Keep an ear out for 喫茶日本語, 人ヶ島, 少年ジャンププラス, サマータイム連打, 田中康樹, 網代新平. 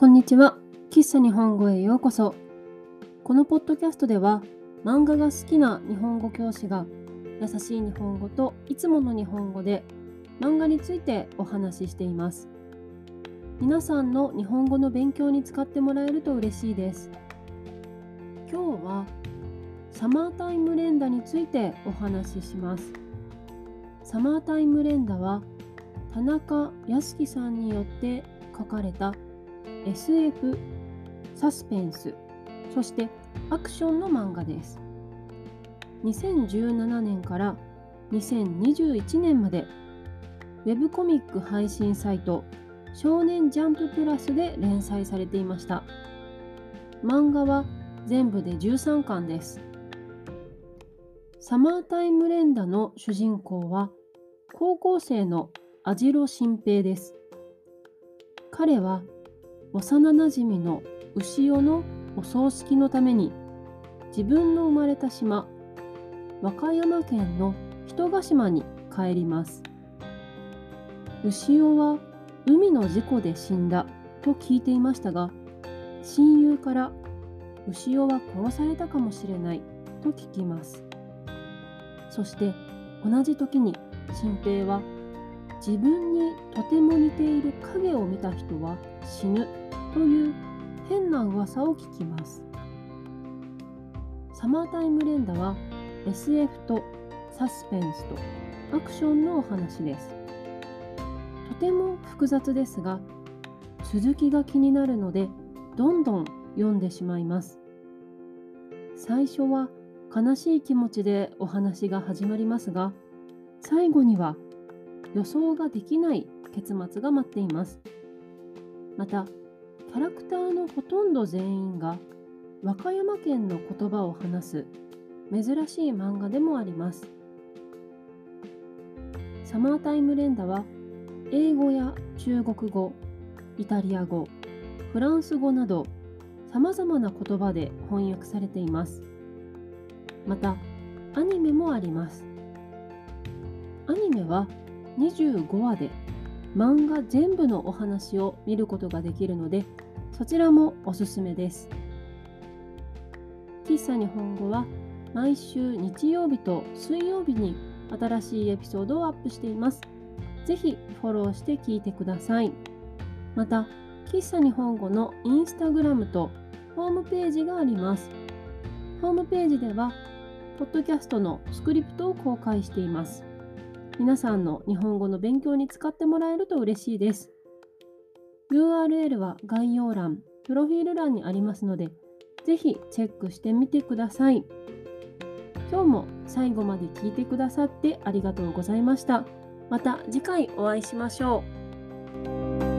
こんにちは。喫茶日本語へようこそ。このポッドキャストでは、漫画が好きな日本語教師が優しい日本語といつもの日本語で漫画についてお話ししています。皆さんの日本語の勉強に使ってもらえると嬉しいです。今日はサマータイム連打についてお話しします。サマータイム連打は田中康樹さんによって書かれた SF、サスペンス、そしてアクションの漫画です。2017年から2021年までウェブコミック配信サイト少年ジャンププラスで連載されていました。漫画は全部で13巻です。サマータイム連打の主人公は高校生の網代新平です。彼は幼なじみの潮のお葬式のために自分の生まれた島、和歌山県の人ヶ島に帰ります。潮は海の事故で死んだと聞いていましたが、親友から潮は殺されたかもしれないと聞きます。そして同じ時に新平は自分にとても似ている影を見た人は死ぬという変な噂を聞きます。サマータイム連打は SF とサスペンスとアクションのお話です。とても複雑ですが、続きが気になるのでどんどん読んでしまいます。最初は悲しい気持ちでお話が始まりますが、最後には予想ができない結末が待っています。また、キャラクターのほとんど全員が和歌山県の言葉を話す珍しい漫画でもあります。サマータイム連打は英語や中国語、イタリア語、フランス語など様々な言葉で翻訳されています。また、アニメもあります。アニメは25話で漫画全部のお話を見ることができるので、そちらもおすすめです。喫茶日本語は毎週日曜日と水曜日に新しいエピソードをアップしています。ぜひフォローして聞いてください。また、喫茶日本語のインスタグラムとホームページがあります。ホームページではポッドキャストのスクリプトを公開しています。皆さんの日本語の勉強に使ってもらえると嬉しいです。URL は概要欄、プロフィール欄にありますので、ぜひチェックしてみてください。今日も最後まで聞いてくださってありがとうございました。また次回お会いしましょう。